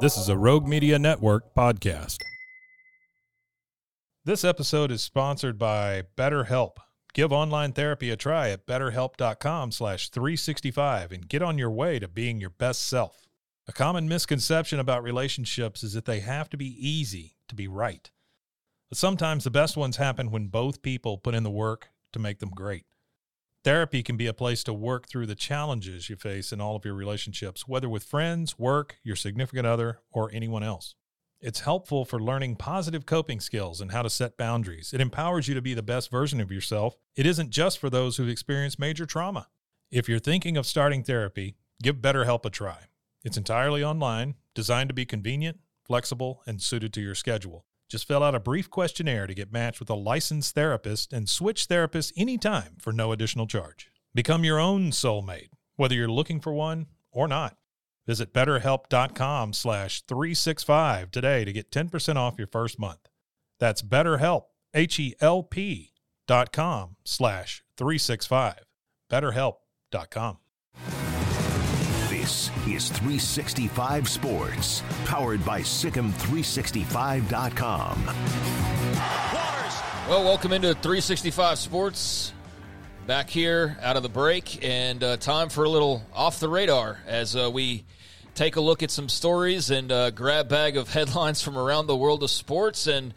This is a Rogue Media Network podcast. This episode is sponsored by BetterHelp. Give online therapy a try at BetterHelp.com/365 and get on your way to being your best self. A common misconception about relationships is that they have to be easy to be right. But sometimes the best ones happen when both people put in the work to make them great. Therapy can be a place to work through the challenges you face in all of your relationships, whether with friends, work, your significant other, or anyone else. It's helpful for learning positive coping skills and how to set boundaries. It empowers you to be the best version of yourself. It isn't just for those who've experienced major trauma. If you're thinking of starting therapy, give BetterHelp a try. It's entirely online, designed to be convenient, flexible, and suited to your schedule. Just fill out a brief questionnaire to get matched with a licensed therapist and switch therapists anytime for no additional charge. Become your own soulmate, whether you're looking for one or not. Visit BetterHelp.com/365 today to get 10% off your first month. That's BetterHelp, HELP.com/365. BetterHelp.com. This is 365 Sports, powered by Sikkim365.com. Well, welcome into 365 Sports. Back here out of the break, and time for a little off the radar as we take a look at some stories and grab bag of headlines from around the world of sports. And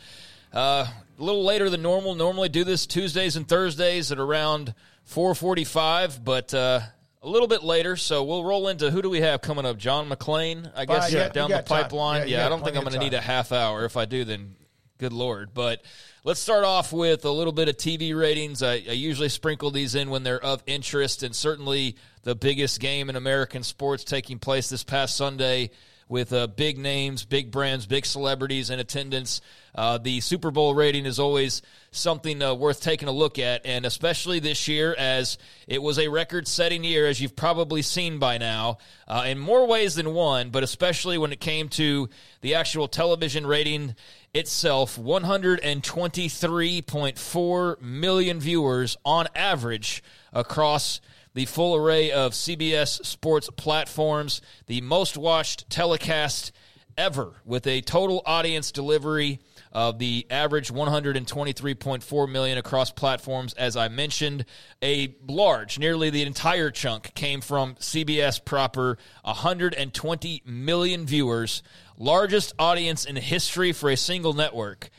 a little later than normal. Normally do this Tuesdays and Thursdays at around 4:45, but a little bit later, so we'll roll into who do we have coming up? John McClain, I guess, down the pipeline. Yeah, I don't think I'm going to need a half hour. If I do, then good Lord. But let's start off with a little bit of TV ratings. I usually sprinkle these in when they're of interest, and certainly the biggest game in American sports taking place this past Sunday with big names, big brands, big celebrities in attendance. The Super Bowl rating is always something worth taking a look at, and especially this year as it was a record-setting year, as you've probably seen by now, in more ways than one, but especially when it came to the actual television rating itself, 123.4 million viewers on average across the full array of CBS Sports platforms, the most-watched telecast ever, with a total audience delivery of the average 123.4 million across platforms. As I mentioned, a large, nearly the entire chunk came from CBS proper, 120 million viewers, largest audience in history for a single network.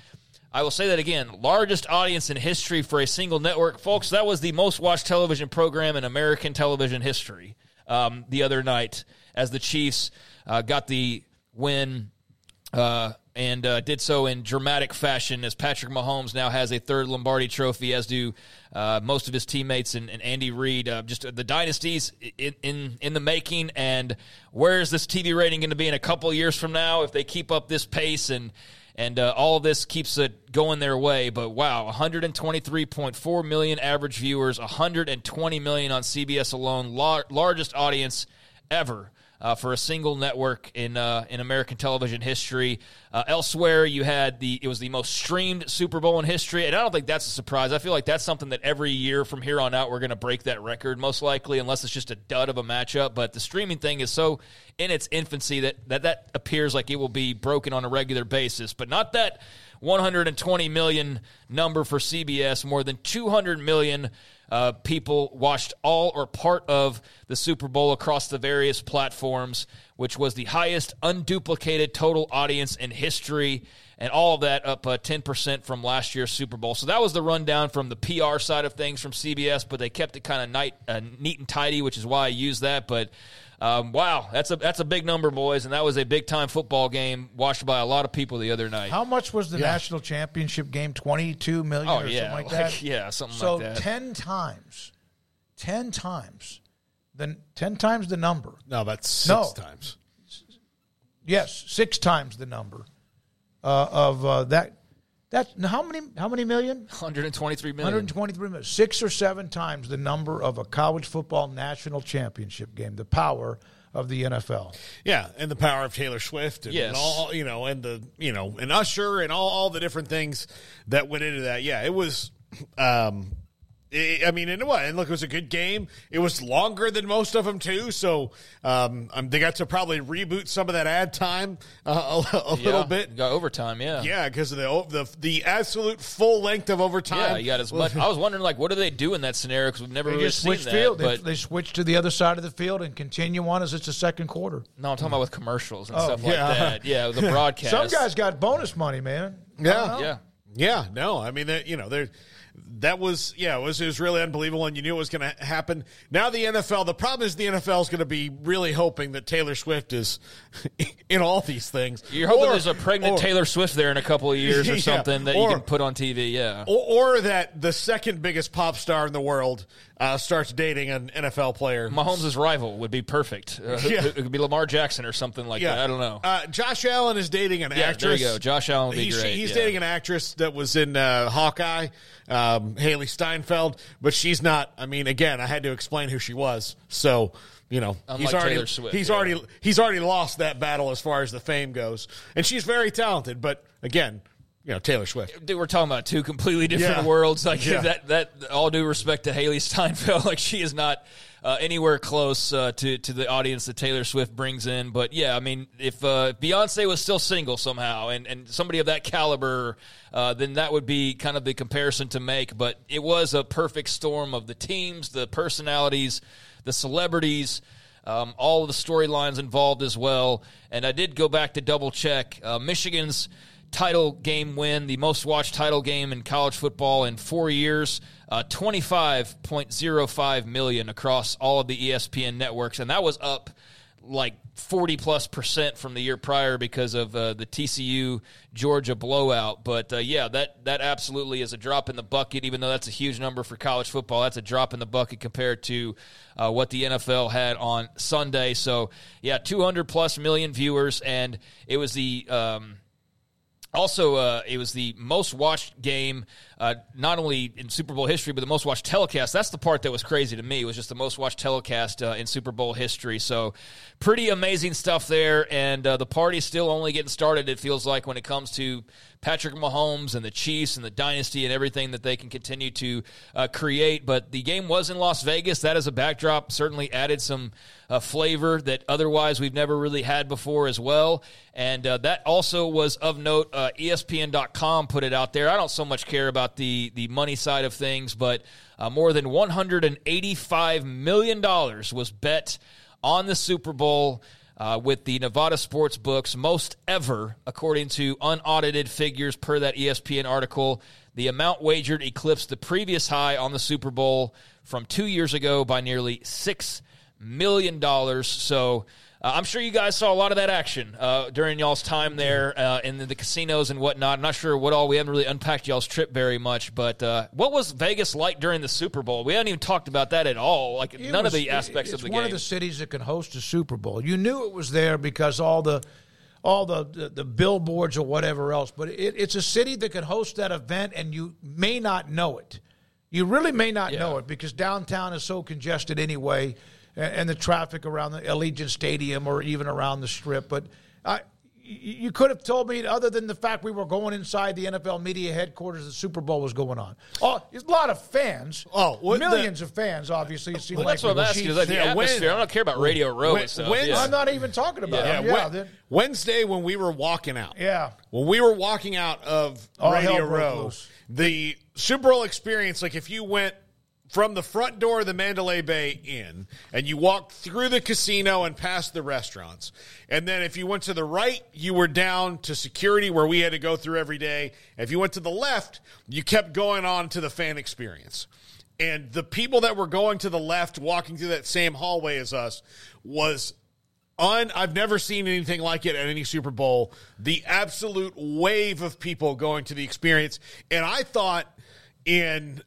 I will say that again, largest audience in history for a single network. Folks, that was the most-watched television program in American television history the other night as the Chiefs got the win and did so in dramatic fashion, as Patrick Mahomes now has a third Lombardi trophy, as do most of his teammates and Andy Reid. Just the dynasties in the making, and where is this TV rating going to be in a couple of years from now if they keep up this pace and all of this keeps it going their way. But wow, 123.4 million average viewers, 120 million on CBS alone, largest audience ever for a single network in American television history. Elsewhere, you had it was the most streamed Super Bowl in history, and I don't think that's a surprise. I feel like that's something that every year from here on out we're going to break that record, most likely, unless it's just a dud of a matchup. But the streaming thing is so in its infancy that appears like it will be broken on a regular basis. But not that 120 million number for CBS. More than 200 million people watched all or part of the Super Bowl across the various platforms, which was the highest unduplicated total audience in history, and all of that up 10% from last year's Super Bowl. So that was the rundown from the PR side of things from CBS, but they kept it kind of neat and tidy, which is why I use that. But wow, that's a big number, boys, and that was a big-time football game watched by a lot of people the other night. How much was the national championship game, 22 million something like that? Yeah, something like that. So 10 times the number. No, that's six times. Yes, six times the number of that. That's how many million? 123 million. 123 million. 6 or 7 times the number of a college football national championship game. The power of the NFL. Yeah, and the power of Taylor Swift and, yes, and all, you know, and the, you know, and Usher and all the different things that went into that. Yeah, it was and look, it was a good game. It was longer than most of them too, so they got to probably reboot some of that ad time little bit. Got overtime, yeah. Yeah, because of the absolute full length of overtime. Yeah, you got as much. I was wondering, like, what do they do in that scenario? Because we've never really seen that. Field. They switch to the other side of the field and continue on as it's the second quarter. No, I'm talking about with commercials and stuff like that. Yeah, the broadcast. Some guys got bonus money, man. Yeah, yeah, yeah. No, I mean, they're. That was, it was really unbelievable, and you knew it was going to happen. Now the NFL, the problem is the NFL is going to be really hoping that Taylor Swift is in all these things. You're hoping there's a pregnant Taylor Swift there in a couple of years or something that you can put on TV, yeah. Or that the second biggest pop star in the world starts dating an NFL player. Mahomes' rival would be perfect. It could be Lamar Jackson or something like that. I don't know. Josh Allen is dating an actress. There you go. Josh Allen would be great. He's dating an actress that was in Hawkeye, Haley Steinfeld, but she's not. I mean, again, I had to explain who she was. So, you know, he's already lost that battle as far as the fame goes. And she's very talented, but again, you know, Taylor Swift. Dude, we're talking about two completely different worlds. Like that. All due respect to Haley Steinfeld, like she is not anywhere close to the audience that Taylor Swift brings in. But yeah, I mean, if Beyonce was still single somehow, and somebody of that caliber, then that would be kind of the comparison to make. But it was a perfect storm of the teams, the personalities, the celebrities. All of the storylines involved as well. And I did go back to double check Michigan's title game win, the most watched title game in college football in 4 years, 25.05 million across all of the ESPN networks, and that was up like 40+% from the year prior because of the TCU Georgia blowout. But that absolutely is a drop in the bucket. Even though that's a huge number for college football, that's a drop in the bucket compared to what the NFL had on Sunday. So yeah, 200+ million viewers, and it was the also, it was the most watched game, not only in Super Bowl history, but the most watched telecast. That's the part that was crazy to me, was just the most watched telecast in Super Bowl history. So pretty amazing stuff there, and the party's still only getting started, it feels like, when it comes to Patrick Mahomes and the Chiefs and the dynasty and everything that they can continue to create. But the game was in Las Vegas. That as a backdrop certainly added some flavor that otherwise we've never really had before as well. And that also was of note. ESPN.com put it out there. I don't so much care about the money side of things, but more than $185 million was bet on the Super Bowl with the Nevada sports books, most ever, according to unaudited figures per that ESPN article. The amount wagered eclipsed the previous high on the Super Bowl from 2 years ago by nearly $6 million. So I'm sure you guys saw a lot of that action during y'all's time there in the casinos and whatnot. I'm not sure what all. We haven't really unpacked y'all's trip very much, but what was Vegas like during the Super Bowl? We haven't even talked about that at all, like none of the aspects of the game. It's one of the cities that can host a Super Bowl. You knew it was there because all the billboards or whatever else, but it's a city that can host that event, and you may not know it. You really may not know it because downtown is so congested anyway, and the traffic around the Allegiant Stadium or even around the Strip. But you could have told me, other than the fact we were going inside the NFL media headquarters, the Super Bowl was going on. Oh, there's a lot of fans. Oh, millions of fans, obviously. It seemed like that's what I'm asking. Like the atmosphere. I don't care about Radio Row and stuff. I'm not even talking about it. Wednesday when we were walking out. Yeah. When we were walking out of Radio Row, the Super Bowl experience, like if you went from the front door of the Mandalay Bay Inn, and you walked through the casino and past the restaurants. And then if you went to the right, you were down to security where we had to go through every day. If you went to the left, you kept going on to the fan experience. And the people that were going to the left, walking through that same hallway as us, was I've never seen anything like it at any Super Bowl. The absolute wave of people going to the experience. And I thought in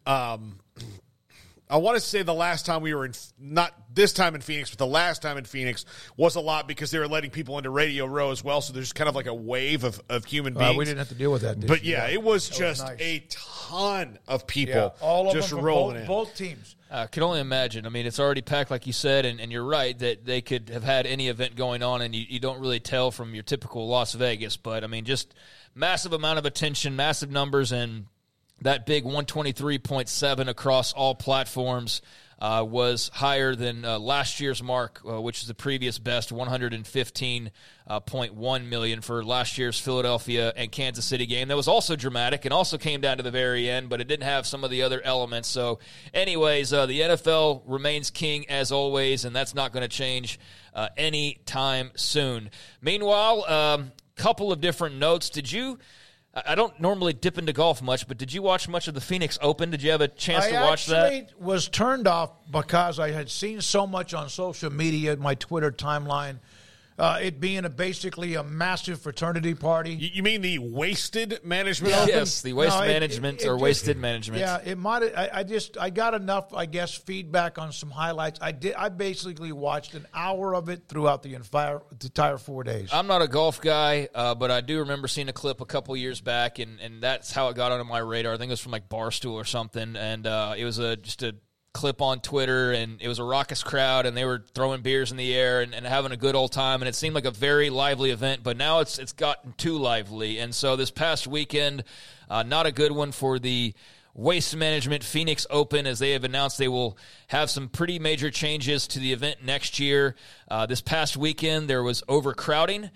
I want to say the last time we were in, not this time in Phoenix, but the last time in Phoenix was a lot because they were letting people into Radio Row as well. So there's kind of like a wave of human beings. We didn't have to deal with that. But yeah, it was just nice. A ton of people all just rolling in. Both teams. I can only imagine. I mean, it's already packed, like you said, and you're right that they could have had any event going on, and you don't really tell from your typical Las Vegas. But, I mean, just massive amount of attention, massive numbers, and that big 123.7 across all platforms was higher than last year's mark, which is the previous best, 115.1 million for last year's Philadelphia and Kansas City game. That was also dramatic and also came down to the very end, but it didn't have some of the other elements. So anyways, the NFL remains king as always, and that's not going to change any time soon. Meanwhile, couple of different notes. Did you... I don't normally dip into golf much, but did you watch much of the Phoenix Open? Did you have a chance to watch that? I actually was turned off because I had seen so much on social media, my Twitter timeline, it being basically a massive fraternity party. You mean the Wasted Management Open? Yes, the Wasted Management. Yeah, it might. I got enough, I guess, feedback on some highlights. I basically watched an hour of it throughout the entire 4 days. I'm not a golf guy, but I do remember seeing a clip a couple years back, and that's how it got onto my radar. I think it was from like Barstool or something, and it was just a clip on Twitter, and it was a raucous crowd, and they were throwing beers in the air and having a good old time, and it seemed like a very lively event, but now it's gotten too lively. And so this past weekend, not a good one for the Waste Management Phoenix Open, as they have announced they will have some pretty major changes to the event next year. This past weekend, there was overcrowding,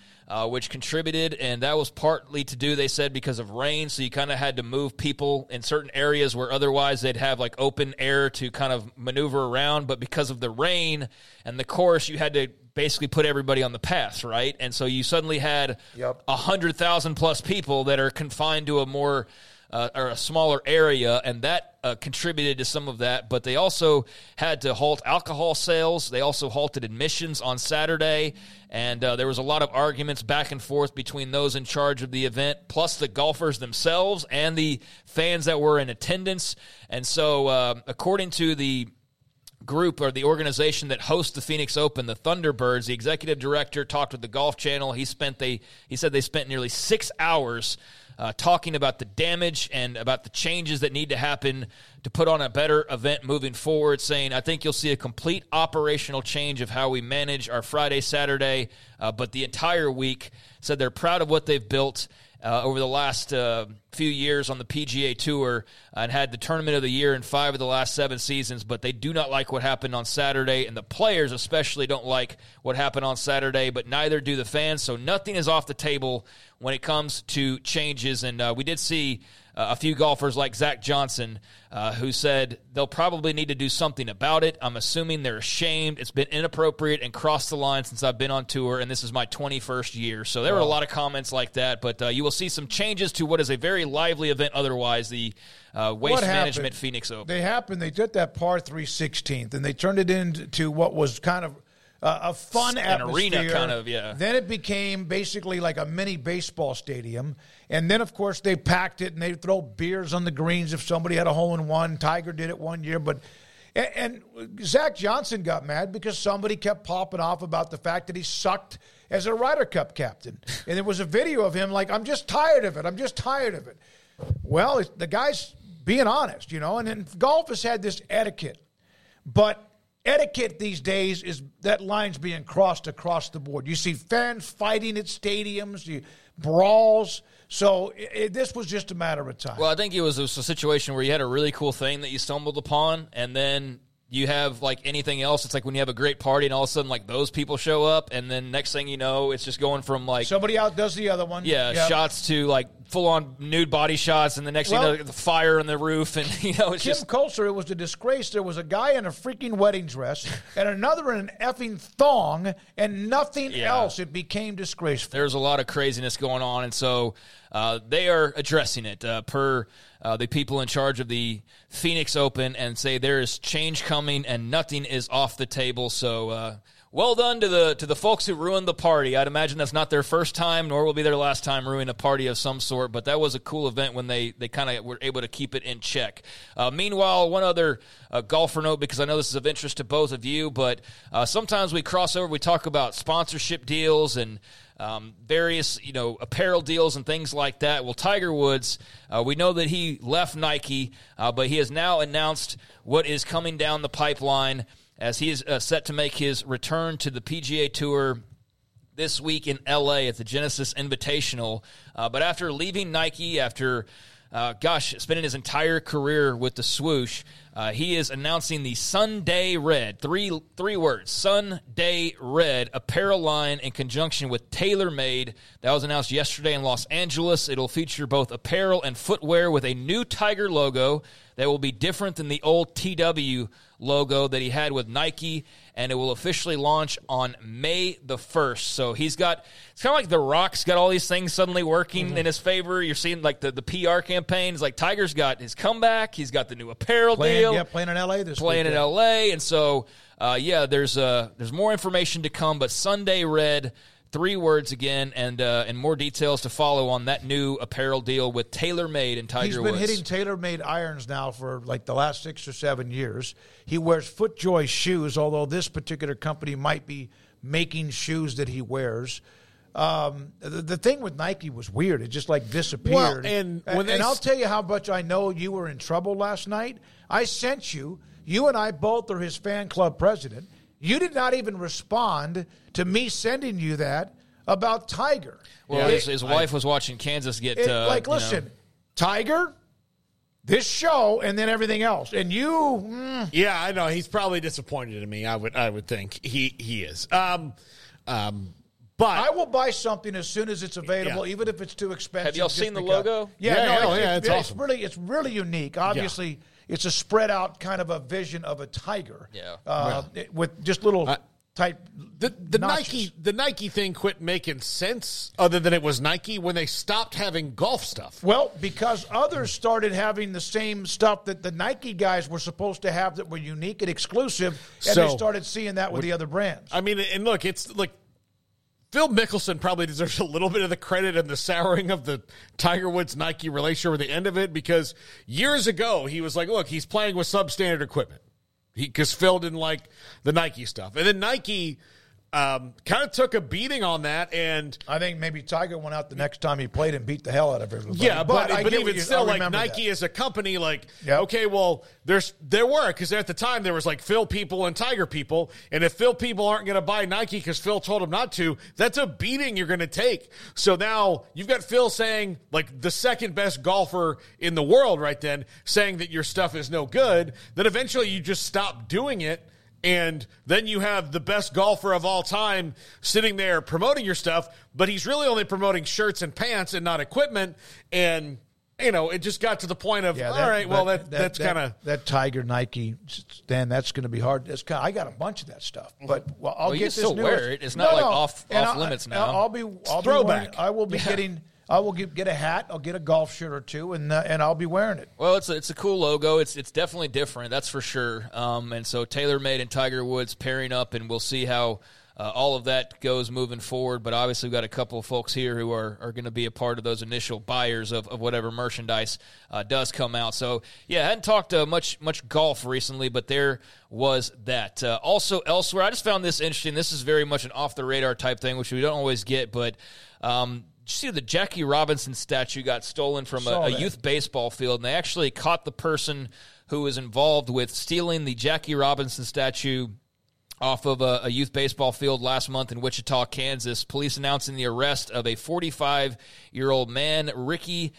which contributed, and that was partly to do, they said, because of rain, so you kind of had to move people in certain areas where otherwise they'd have like open air to kind of maneuver around, but because of the rain and the course, you had to basically put everybody on the path, right? And so you suddenly had 100,000 plus people that are confined to a more or a smaller area, and that contributed to some of that. But they also had to halt alcohol sales. They also halted admissions on Saturday, and there was a lot of arguments back and forth between those in charge of the event, plus the golfers themselves and the fans that were in attendance. And so according to the group or the organization that hosts the Phoenix Open, the Thunderbirds, the executive director talked with the Golf Channel. He said they spent nearly 6 hours talking about the damage and about the changes that need to happen to put on a better event moving forward, saying, I think you'll see a complete operational change of how we manage our Friday, Saturday, but the entire week. Said they're proud of what they've built over the last few years on the PGA Tour and had the Tournament of the Year in 5 of the last 7 seasons, but they do not like what happened on Saturday, and the players especially don't like what happened on Saturday, but neither do the fans, so nothing is off the table when it comes to changes. And we did see a few golfers like Zach Johnson who said they'll probably need to do something about it. I'm assuming they're ashamed. It's been inappropriate and crossed the line since I've been on tour, and this is my 21st year. So there were a lot of comments like that, but you will see some changes to what is a very lively event otherwise, the Waste Management Phoenix Open. They took that par 3 16th, and they turned it into what was kind of a fun atmosphere. Arena kind of, yeah. Then it became basically like a mini baseball stadium. And then, of course, they packed it, and they throw beers on the greens if somebody had a hole-in-one. Tiger did it one year. But and Zach Johnson got mad because somebody kept popping off about the fact that he sucked as a Ryder Cup captain. And there was a video of him like, I'm just tired of it. I'm just tired of it. Well, the guy's being honest, you know. And then golf has had this etiquette. But etiquette these days is that line's being crossed across the board. You see fans fighting at stadiums, brawls. So this was just a matter of time. Well, I think it was a situation where you had a really cool thing that you stumbled upon, and then you have, like anything else, it's like when you have a great party and all of a sudden, like, those people show up, and then next thing you know, it's just going from, like... somebody outdoes the other one. Yeah, yep. Shots to, like, full-on nude body shots, and the next thing you know, the fire on the roof, and, you know, it's Jim Coulter, it was a disgrace. There was a guy in a freaking wedding dress and another in an effing thong and nothing else. It became disgraceful. There's a lot of craziness going on, and so they are addressing it per the people in charge of the Phoenix Open, and say there is change coming and nothing is off the table, so... well done to the folks who ruined the party. I'd imagine that's not their first time, nor will be their last time ruining a party of some sort, but that was a cool event when they kind of were able to keep it in check. Meanwhile, one other golfer note, because I know this is of interest to both of you, but sometimes we cross over, we talk about sponsorship deals and various, apparel deals and things like that. Well, Tiger Woods, we know that he left Nike, but he has now announced what is coming down the pipeline as he is set to make his return to the PGA Tour this week in L.A. at the Genesis Invitational. But after leaving Nike, after, spending his entire career with the swoosh, he is announcing the Sunday Red, three words, Sunday Red apparel line in conjunction with TaylorMade. That was announced yesterday in Los Angeles. It'll feature both apparel and footwear with a new Tiger logo that will be different than the old TW logo that he had with Nike, and it will officially launch on May the 1st. So he's got, it's kind of like The Rock's got all these things suddenly working in his favor. You're seeing like the PR campaigns, like Tiger's got his comeback, he's got the new apparel deal. Yeah, playing in L.A. this week. Playing in L.A., and so, there's more information to come, but Sunday Red, three words again, and more details to follow on that new apparel deal with TaylorMade and Tiger Woods. He's been hitting TaylorMade irons now for like the last 6 or 7 years. He wears FootJoy shoes, although this particular company might be making shoes that he wears. The thing with Nike was weird. It just like disappeared. Well, and I'll tell you how much I know you were in trouble last night. I sent you. You and I both are his fan club president. You did not even respond to me sending you that about Tiger. Well, his wife was watching Kansas get Tiger, this show, and then everything else. And you, yeah, I know he's probably disappointed in me. I would think he is. But I will buy something as soon as it's available, even if it's too expensive. Have y'all seen the logo? It's awesome. It's really unique. Obviously. Yeah. It's a spread-out kind of a vision of a tiger, with just little type the notches. The Nike thing quit making sense other than it was Nike when they stopped having golf stuff. Well, because others started having the same stuff that the Nike guys were supposed to have that were unique and exclusive, and so, they started seeing that with the other brands. I mean, and look, it's like Phil Mickelson probably deserves a little bit of the credit in the souring of the Tiger Woods-Nike relationship or the end of it, because years ago he was like, look, he's playing with substandard equipment because Phil didn't like the Nike stuff. And then Nike kind of took a beating on that. And I think maybe Tiger went out the next time he played and beat the hell out of everybody. Yeah, but even still, like Nike as a company, like, okay, well, there were, because at the time there was like Phil people and Tiger people. And if Phil people aren't going to buy Nike because Phil told them not to, that's a beating you're going to take. So now you've got Phil saying, like, the second best golfer in the world right then, saying that your stuff is no good. Then eventually you just stop doing it. And then you have the best golfer of all time sitting there promoting your stuff, but he's really only promoting shirts and pants and not equipment. And, it just got to the point of, that's kind of... That Tiger Nike, Dan, that's going to be hard. I got a bunch of that stuff, but I'll get this new... You still wear it. It's not off limits now. I'll be throwback. I will be getting... I will get a hat. I'll get a golf shirt or two, and I'll be wearing it. Well, it's a cool logo. It's definitely different, that's for sure. And so TaylorMade and Tiger Woods pairing up, and we'll see how all of that goes moving forward. But obviously we've got a couple of folks here who are going to be a part of those initial buyers of whatever merchandise does come out. So, I hadn't talked much golf recently, but there was that. Also elsewhere, I just found this interesting. This is very much an off-the-radar type thing, which we don't always get, but did you see the Jackie Robinson statue got stolen from a youth baseball field, and they actually caught the person who was involved with stealing the Jackie Robinson statue off of a youth baseball field last month in Wichita, Kansas. Police announcing the arrest of a 45-year-old man, Ricky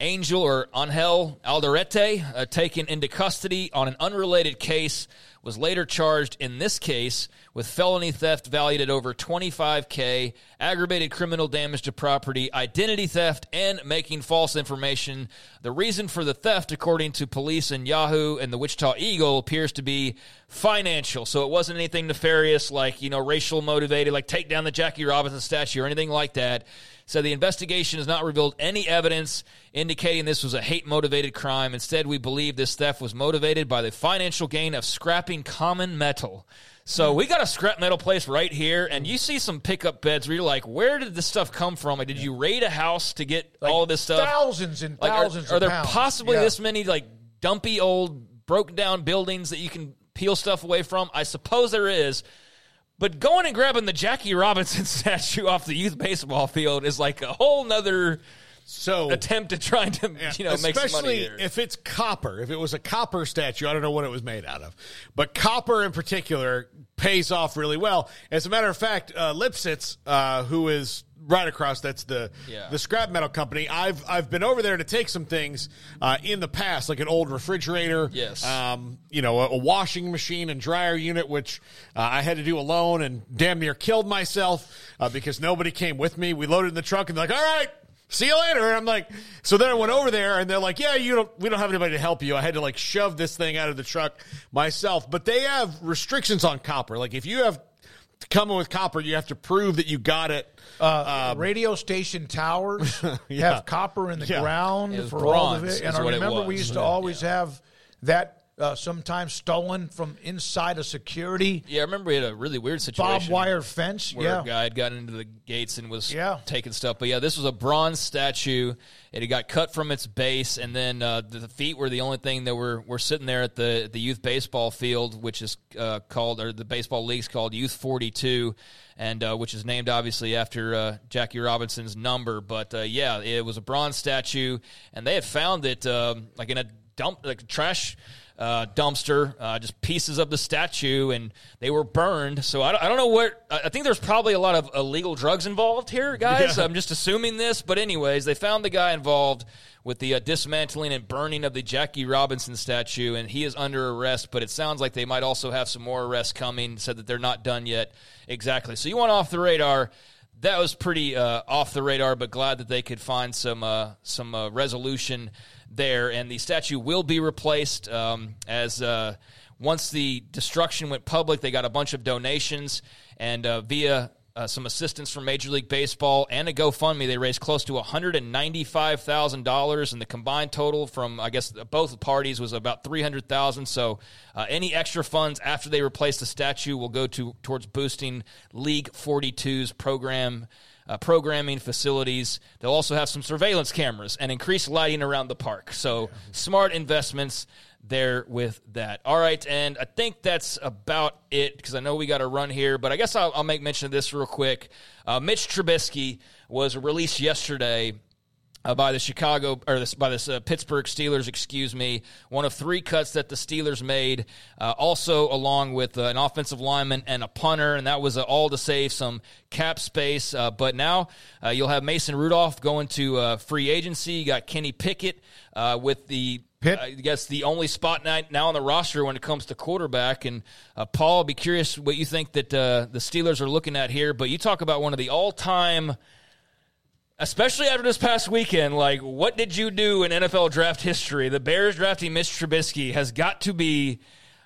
Angel Alderete, taken into custody on an unrelated case, was later charged in this case with felony theft valued at over $25,000, aggravated criminal damage to property, identity theft, and making false information. The reason for the theft, according to police and Yahoo and the Wichita Eagle, appears to be financial. So it wasn't anything nefarious like, racial motivated, like take down the Jackie Robinson statue or anything like that. So the investigation has not revealed any evidence indicating this was a hate-motivated crime. Instead, we believe this theft was motivated by the financial gain of scrapping common metal. So we got a scrap metal place right here, and you see some pickup beds where you're like, where did this stuff come from? Like, did you raid a house to get all of this stuff? Thousands and thousands of pounds. Are there possibly this many, dumpy old, broken-down buildings that you can peel stuff away from? I suppose there is. But going and grabbing the Jackie Robinson statue off the youth baseball field is like a whole nother attempt at trying to make some money here. Especially if it's copper. If it was a copper statue, I don't know what it was made out of. But copper in particular pays off really well. As a matter of fact, Lipsitz, who is right across, that's the scrap metal company, I've been over there to take some things in the past, like an old refrigerator, a washing machine and dryer unit, which I had to do alone and damn near killed myself because nobody came with me. We loaded in the truck and they're like, all right, see you later. And I'm like, so then I went over there and they're like, yeah, we don't have anybody to help you. I had to shove this thing out of the truck myself. But they have restrictions on copper. Like if you have coming with copper, you have to prove that you got it. Radio station towers have copper in the ground for bronze, all of it. And I remember we used to always have that sometimes stolen from inside of security. Yeah, I remember we had a really weird situation. Barbed wire fence, where a guy had gotten into the gates and was taking stuff. But, this was a bronze statue. It got cut from its base, and then the feet were the only thing that were sitting there at the youth baseball field, which is the baseball league's called Youth 42, and which is named obviously after Jackie Robinson's number. But it was a bronze statue, and they had found it in a dump, trash dumpster, just pieces of the statue, and they were burned. So I don't know I think there's probably a lot of illegal drugs involved here, guys. Yeah. I'm just assuming this. But anyways, they found the guy involved with the dismantling and burning of the Jackie Robinson statue, and he is under arrest. But it sounds like they might also have some more arrests coming, said that they're not done yet. Exactly. So you went off the radar. That was pretty off the radar, but glad that they could find some resolution there. And the statue will be replaced as once the destruction went public. They got a bunch of donations, and via some assistance from Major League Baseball and a GoFundMe, they raised close to $195,000, and the combined total from, I guess, both parties was about $300,000. So any extra funds after they replace the statue will go towards boosting League 42's programming facilities. They'll also have some surveillance cameras and increased lighting around the park. So smart investments there with that. All right, and I think that's about it because I know we got to run here, but I guess I'll make mention of this real quick. Mitch Trubisky was released yesterday by the Pittsburgh Steelers, one of three cuts that the Steelers made, also along with an offensive lineman and a punter, and that was all to save some cap space. But now you'll have Mason Rudolph going to free agency. You got Kenny Pickett with the Pitt. I guess the only spot now on the roster when it comes to quarterback. And Paul, I'd be curious what you think that the Steelers are looking at here. But you talk about one of the all-time, especially after this past weekend, what did you do in NFL draft history? The Bears drafting Mitch Trubisky has got to be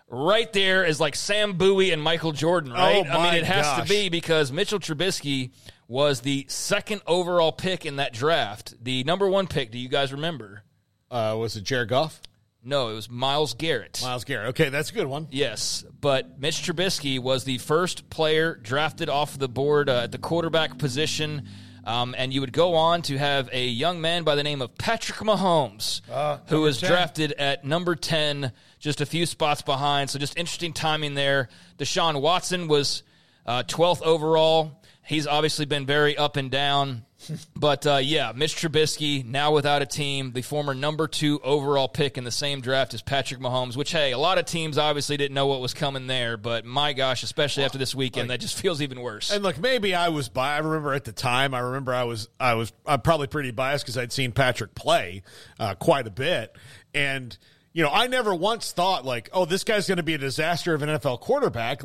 right there as Sam Bowie and Michael Jordan, right? It has to be, because Mitchell Trubisky was the second overall pick in that draft. The number one pick, do you guys remember? Was it Jared Goff? No, it was Myles Garrett. Myles Garrett. Okay, that's a good one. Yes, but Mitch Trubisky was the first player drafted off the board at the quarterback position, and you would go on to have a young man by the name of Patrick Mahomes, who was drafted at number 10, just a few spots behind, so just interesting timing there. Deshaun Watson was 12th overall. He's obviously been very up and down. But, Mitch Trubisky, now without a team, the former number 2 overall pick in the same draft as Patrick Mahomes, which, hey, a lot of teams obviously didn't know what was coming there, but my gosh, especially after this weekend, that just feels even worse. And, maybe I was biased. I remember at the time, I'm probably pretty biased because I'd seen Patrick play quite a bit. And, I never once thought, this guy's going to be a disaster of an NFL quarterback.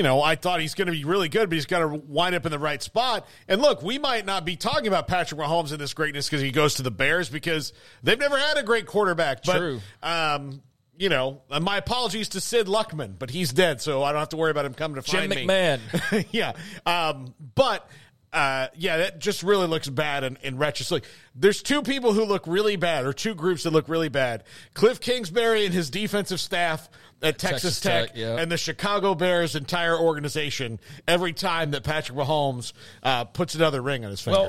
I thought he's going to be really good, but he's got to wind up in the right spot. And look, we might not be talking about Patrick Mahomes in this greatness because he goes to the Bears, because they've never had a great quarterback. But, you know, my apologies to Sid Luckman, but he's dead, so I don't have to worry about him coming to find me. Jim McMahon. Yeah. Yeah, that just really looks bad in retrospect. There's two people who look really bad, or two groups that look really bad. Cliff Kingsbury and his defensive staff at Texas Tech yeah. and the Chicago Bears' entire organization every time that Patrick Mahomes puts another ring on his finger.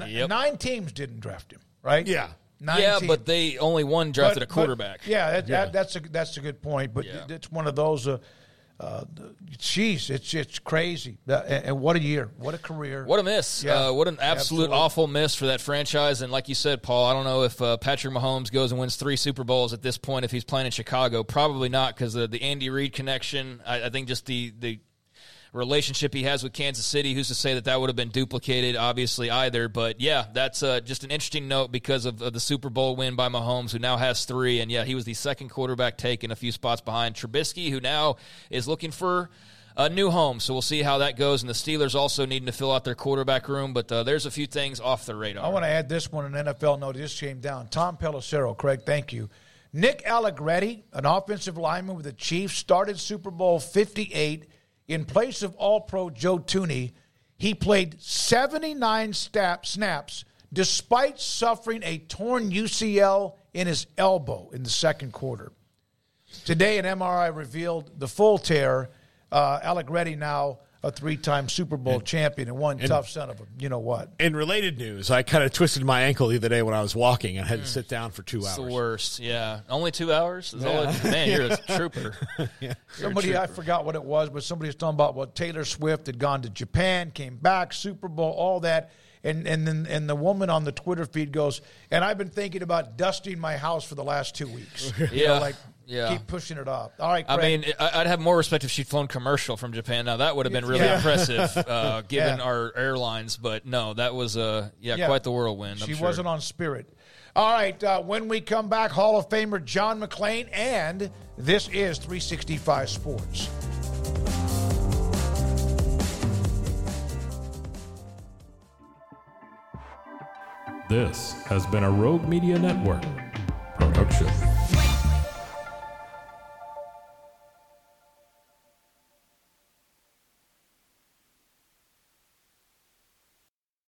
Well, nine teams didn't draft him, right? Yeah. But they only one drafted a quarterback. That's a good point. But it's one of those. Geez, it's crazy. And what a year. What a career. What a miss. Yeah. What an absolute awful miss for that franchise. And like you said, Paul, I don't know if Patrick Mahomes goes and wins 3 Super Bowls at this point if he's playing in Chicago. Probably not, because the Andy Reid connection, I think just the relationship he has with Kansas City, who's to say that would have been duplicated, obviously, either. But, yeah, that's just an interesting note because of the Super Bowl win by Mahomes, who now has 3. And, yeah, he was the second quarterback taken, a few spots behind Trubisky, who now is looking for a new home. So we'll see how that goes. And the Steelers also needing to fill out their quarterback room. But there's a few things off the radar. I want to add this one, an NFL note. This came down. Tom Pelissero, Craig, thank you. Nick Allegretti, an offensive lineman with the Chiefs, started Super Bowl 58. In place of All-Pro Joe Tooney, he played 79 snaps despite suffering a torn UCL in his elbow in the second quarter. Today, an MRI revealed the full tear. Allegretti now a 3-time Super Bowl champion and one tough son of a you-know-what. In related news, I kind of twisted my ankle the other day when I was walking. I had to sit down for 2 hours. It's the worst, yeah. Only 2 hours? Yeah. Man, you're a trooper. Yeah. I forgot what it was, but somebody was talking about Taylor Swift had gone to Japan, came back, Super Bowl, all that. And then the woman on the Twitter feed goes, and I've been thinking about dusting my house for the last 2 weeks. Yeah. You know, keep pushing it off. All right, Craig. I mean, I'd have more respect if she'd flown commercial from Japan. Now, that would have been really impressive given our airlines. But, no, that was quite the whirlwind. She wasn't on Spirit. All right, when we come back, Hall of Famer John McClain, and this is 365 Sports. This has been a Rogue Media Network production.